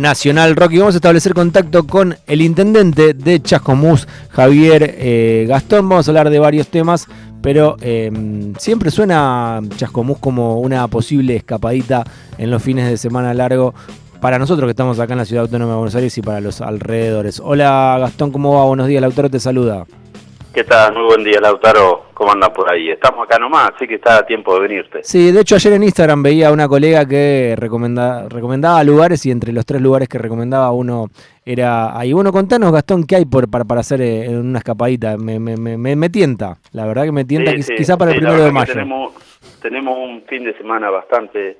Nacional Rock. Y vamos a establecer contacto con el intendente de Chascomús, Javier Gastón. Vamos a hablar de varios temas, pero siempre suena Chascomús como una posible escapadita en los fines de semana largo para nosotros que estamos acá en la Ciudad Autónoma de Buenos Aires y para los alrededores. Hola Gastón, ¿cómo va? Buenos días, Lautaro te saluda. ¿Qué tal? Muy buen día, Lautaro. ¿Cómo andan por ahí? Estamos acá nomás, así que está a tiempo de venirte. Sí, de hecho ayer en Instagram veía a una colega que recomendaba lugares y entre los tres lugares que recomendaba uno era ahí. Bueno, contanos, Gastón, ¿qué hay para hacer en una escapadita? Me tienta, la verdad que me tienta, sí, quizá para el 1 de mayo. Tenemos un fin de semana bastante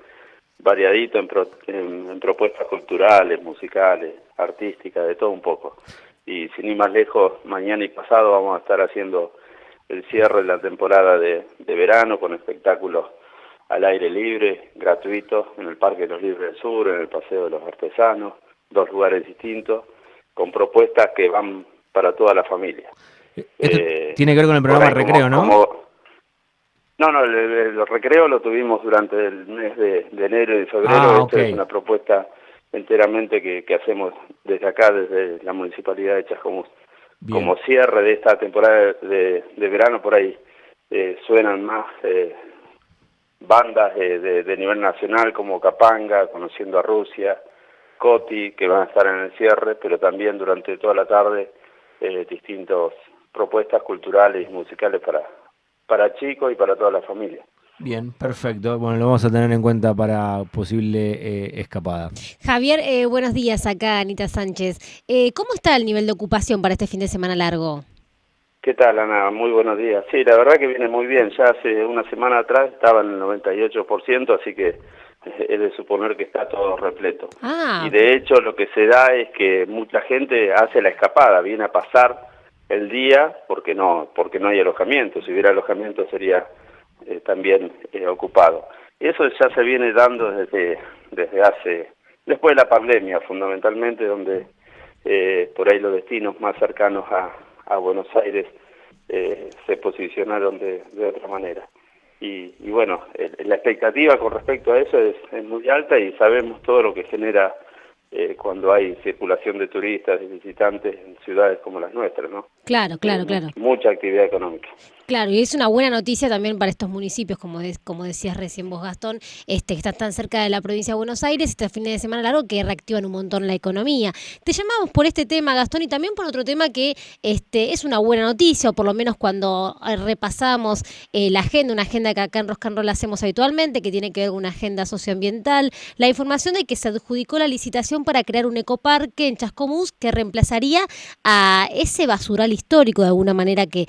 variadito en propuestas culturales, musicales, artísticas, de todo un poco. Y sin ir más lejos, mañana y pasado vamos a estar haciendo el cierre de la temporada de verano con espectáculos al aire libre, gratuitos, en el Parque de los Libres del Sur, en el Paseo de los Artesanos, 2 lugares distintos, con propuestas que van para toda la familia. Esto tiene que ver con el programa Recreo, ¿no? El Recreo lo tuvimos durante el mes de enero y febrero. Okay. Esta es una propuesta enteramente que hacemos desde acá, desde la Municipalidad de Chascomús. Bien. Como cierre de esta temporada de verano, por ahí suenan más bandas de nivel nacional como Capanga, Conociendo a Rusia, Coti, que van a estar en el cierre, pero también durante toda la tarde distintas propuestas culturales y musicales para chicos y para toda la familia. Bien, perfecto. Bueno, lo vamos a tener en cuenta para posible escapada. Javier, buenos días. Acá Anita Sánchez. ¿Cómo está el nivel de ocupación para este fin de semana largo? ¿Qué tal, Ana? Muy buenos días. Sí, la verdad que viene muy bien. Ya hace una semana atrás estaba en el 98%, así que es de suponer que está todo repleto. Y de hecho lo que se da es que mucha gente hace la escapada, viene a pasar el día porque no hay alojamiento. Si hubiera alojamiento sería también ocupado. Eso ya se viene dando después de la pandemia, fundamentalmente, donde por ahí los destinos más cercanos a Buenos Aires se posicionaron de otra manera. Y bueno, la expectativa con respecto a eso es muy alta y sabemos todo lo que genera cuando hay circulación de turistas y visitantes en ciudades como las nuestras, ¿no? Claro. Mucha actividad económica. Claro, y es una buena noticia también para estos municipios, como decías recién vos, Gastón, que están tan cerca de la provincia de Buenos Aires, este fin de semana largo, que reactivan un montón la economía. Te llamamos por este tema, Gastón, y también por otro tema que es una buena noticia, o por lo menos cuando repasamos la agenda, una agenda que acá en Rosca N'Roll hacemos habitualmente, que tiene que ver con una agenda socioambiental, la información de que se adjudicó la licitación para crear un ecoparque en Chascomús que reemplazaría a ese basural histórico de alguna manera que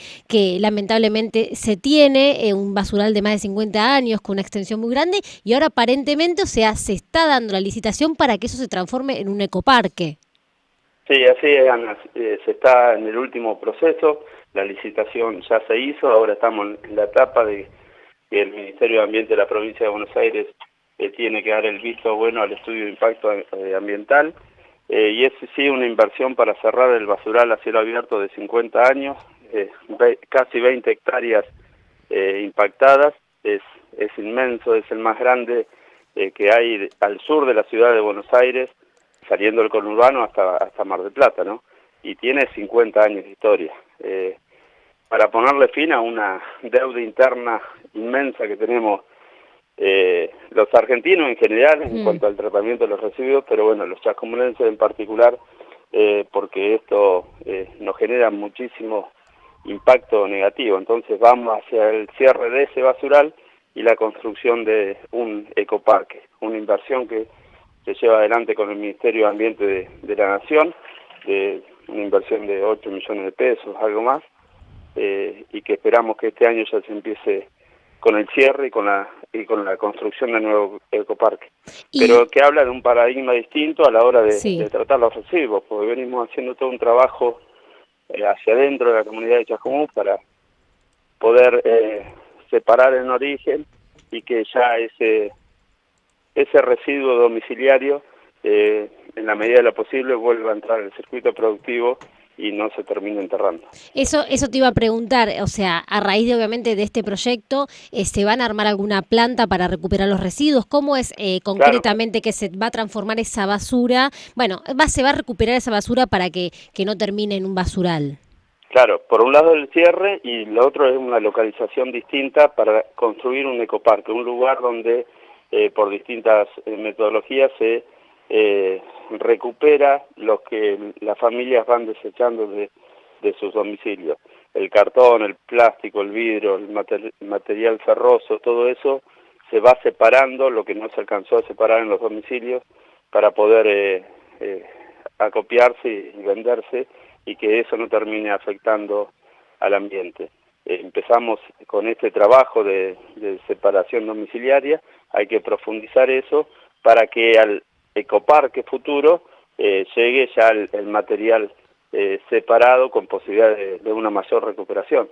lamentablemente se tiene, un basural de más de 50 años con una extensión muy grande, y ahora aparentemente, se está dando la licitación para que eso se transforme en un ecoparque. Sí, así es, Ana, se está en el último proceso, la licitación ya se hizo, ahora estamos en la etapa de que el Ministerio de Ambiente de la Provincia de Buenos Aires tiene que dar el visto bueno al estudio de impacto ambiental, y es sí una inversión para cerrar el basural a cielo abierto de 50 años, casi 20 hectáreas impactadas, es inmenso, es el más grande que hay al sur de la ciudad de Buenos Aires, saliendo del conurbano hasta Mar del Plata, ¿no? Y tiene 50 años de historia. Para ponerle fin a una deuda interna inmensa que tenemos los argentinos en general en cuanto al tratamiento de los residuos, pero bueno, los chascomunenses en particular, porque esto nos genera muchísimo impacto negativo. Entonces vamos hacia el cierre de ese basural y la construcción de un ecoparque, una inversión que se lleva adelante con el Ministerio de Ambiente de la Nación, una inversión de 8 millones de pesos, algo más, y que esperamos que este año ya se empiece con el cierre y con la construcción del nuevo ecoparque. Pero que habla de un paradigma distinto a la hora de tratar los residuos, porque venimos haciendo todo un trabajo hacia adentro de la comunidad de Chascomús para poder separar en origen y que ya ese residuo domiciliario, en la medida de lo posible, vuelva a entrar al circuito productivo y no se termina enterrando. Eso te iba a preguntar, o sea, a raíz de obviamente de este proyecto, ¿se van a armar alguna planta para recuperar los residuos? ¿Cómo es concretamente que se va a transformar esa basura? Bueno, se va a recuperar esa basura para que no termine en un basural. Claro, por un lado el cierre y lo otro es una localización distinta para construir un ecoparque, un lugar donde por distintas metodologías se recupera lo que las familias van desechando de sus domicilios. El cartón, el plástico, el vidrio, el material ferroso, todo eso se va separando, lo que no se alcanzó a separar en los domicilios, para poder acopiarse y venderse, y que eso no termine afectando al ambiente. Empezamos con este trabajo de separación domiciliaria, hay que profundizar eso para que al ecoparque futuro llegue ya el material separado con posibilidad de una mayor recuperación.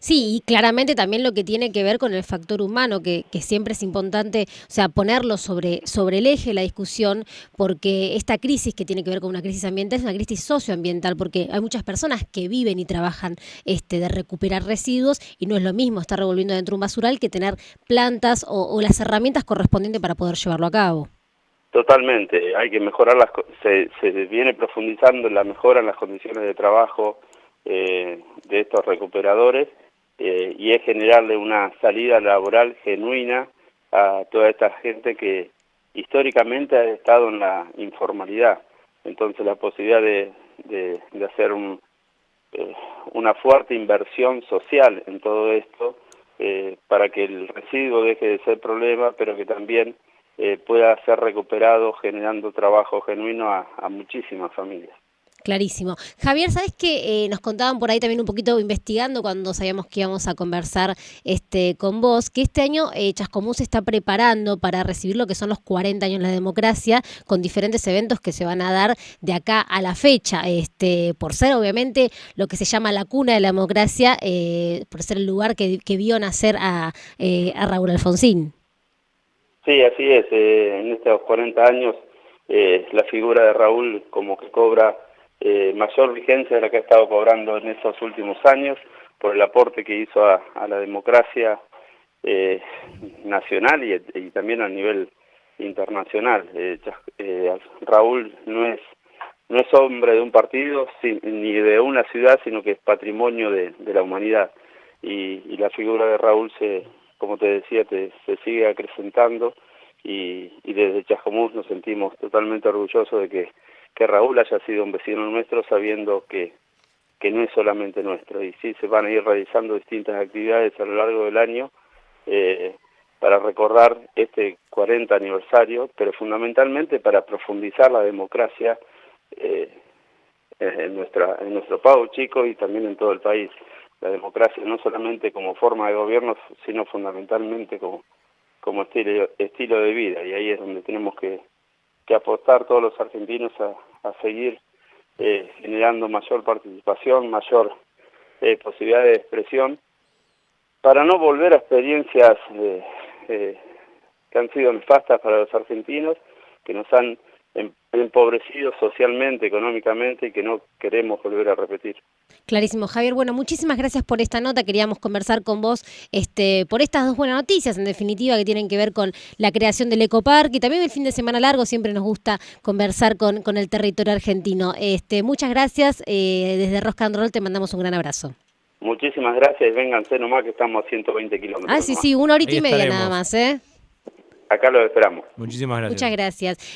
Sí, y claramente también lo que tiene que ver con el factor humano, que siempre es importante, o sea, ponerlo sobre el eje de la discusión, porque esta crisis que tiene que ver con una crisis ambiental es una crisis socioambiental, porque hay muchas personas que viven y trabajan de recuperar residuos, y no es lo mismo estar revolviendo dentro de un basural que tener plantas o las herramientas correspondientes para poder llevarlo a cabo. Totalmente, hay que mejorar las cosas, se viene profundizando la mejora en las condiciones de trabajo de estos recuperadores, y es generarle una salida laboral genuina a toda esta gente que históricamente ha estado en la informalidad. Entonces la posibilidad de hacer una fuerte inversión social en todo esto, para que el residuo deje de ser problema, pero que también pueda ser recuperado generando trabajo genuino a muchísimas familias. Clarísimo. Javier, ¿sabés qué? Nos contaban por ahí también un poquito investigando cuando sabíamos que íbamos a conversar con vos, que este año Chascomús se está preparando para recibir lo que son los 40 años de la democracia, con diferentes eventos que se van a dar de acá a la fecha, por ser obviamente lo que se llama la cuna de la democracia, por ser el lugar que vio nacer a Raúl Alfonsín. Sí, así es. En estos 40 años la figura de Raúl como que cobra mayor vigencia de la que ha estado cobrando en esos últimos años, por el aporte que hizo a la democracia nacional y también a nivel internacional. Raúl no es hombre de un partido ni de una ciudad, sino que es patrimonio de la humanidad, y la figura de Raúl, como te decía, se sigue acrecentando, y desde Chascomús nos sentimos totalmente orgullosos de que Raúl haya sido un vecino nuestro, sabiendo que no es solamente nuestro. Y sí, se van a ir realizando distintas actividades a lo largo del año para recordar este 40 aniversario, pero fundamentalmente para profundizar la democracia en nuestro pago chico y también en todo el país. La democracia no solamente como forma de gobierno, sino fundamentalmente como estilo de vida, y ahí es donde tenemos que apostar todos los argentinos a seguir generando mayor participación, mayor posibilidad de expresión, para no volver a experiencias que han sido nefastas para los argentinos, que nos han empobrecido socialmente, económicamente, y que no queremos volver a repetir. Clarísimo, Javier. Bueno, muchísimas gracias por esta nota. Queríamos conversar con vos por estas dos buenas noticias, en definitiva, que tienen que ver con la creación del ecoparque y también el fin de semana largo. Siempre nos gusta conversar con el territorio argentino. Muchas gracias. Desde Rosca N'Roll te mandamos un gran abrazo. Muchísimas gracias. Vénganse nomás, que estamos a 120 kilómetros. Ah, sí, nomás. Sí, una horita y media nada más. Acá los esperamos. Muchísimas gracias. Muchas gracias.